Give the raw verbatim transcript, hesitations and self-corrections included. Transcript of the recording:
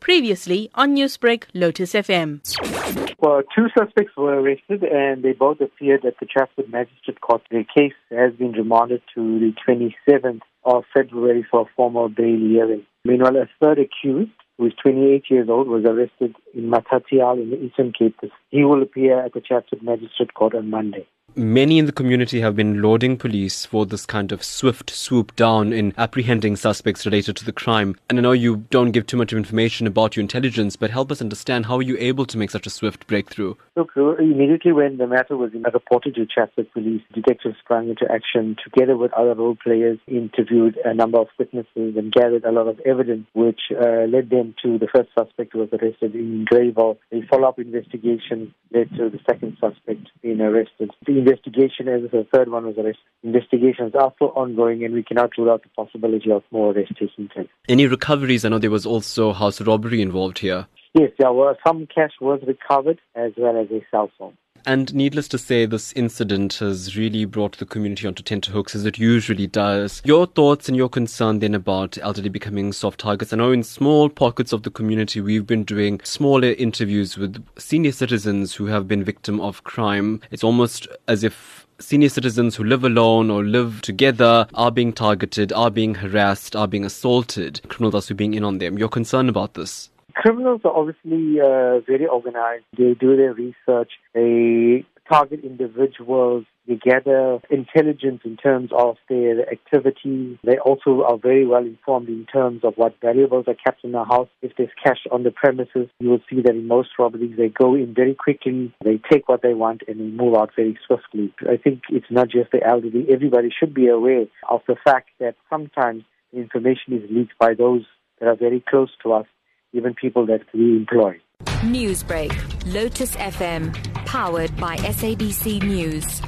Previously on Newsbreak, Lotus F M. Well, two suspects were arrested and they both appeared at the Chatsworth Magistrate Court. Their case has been remanded to the twenty-seventh of February for a formal bail hearing. Meanwhile, a third accused, who is twenty-eight years old, was arrested in Matatial in the Eastern Cape. He will appear at the Chatsworth Magistrate Court on Monday. Many in the community have been lauding police for this kind of swift swoop down in apprehending suspects related to the crime. And I know you don't give too much information about your intelligence, but help us understand, how are you able to make such a swift breakthrough? Look, immediately when the matter was reported to Chatsworth Police, detectives sprang into action together with other role players, interviewed a number of witnesses and gathered a lot of evidence, which uh, led them to the first suspect who was arrested in Grayville. A follow-up investigation led to the second suspect being arrested. The investigation, as the third one was arrested, investigations are still ongoing and we cannot rule out the possibility of more arrests taking place. Any recoveries? I know there was also house robbery involved here. Yes, there were. Some cash was recovered as well as a cell phone. And needless to say, this incident has really brought the community onto tenterhooks, as it usually does. Your thoughts and your concern then about elderly becoming soft targets? I know in small pockets of the community, we've been doing smaller interviews with senior citizens who have been victim of crime. It's almost as if senior citizens who live alone or live together are being targeted, are being harassed, are being assaulted. Criminals are also being in on them. Your concern about this? Criminals are obviously uh, very organized. They do their research. They target individuals. They gather intelligence in terms of their activities. They also are very well informed in terms of what valuables are kept in the house. If there's cash on the premises, you will see that in most robberies, they go in very quickly, they take what they want, and they move out very swiftly. I think it's not just the elderly. Everybody should be aware of the fact that sometimes information is leaked by those that are very close to us, even people that we employ. Newsbreak, Lotus F M, powered by S A B C News.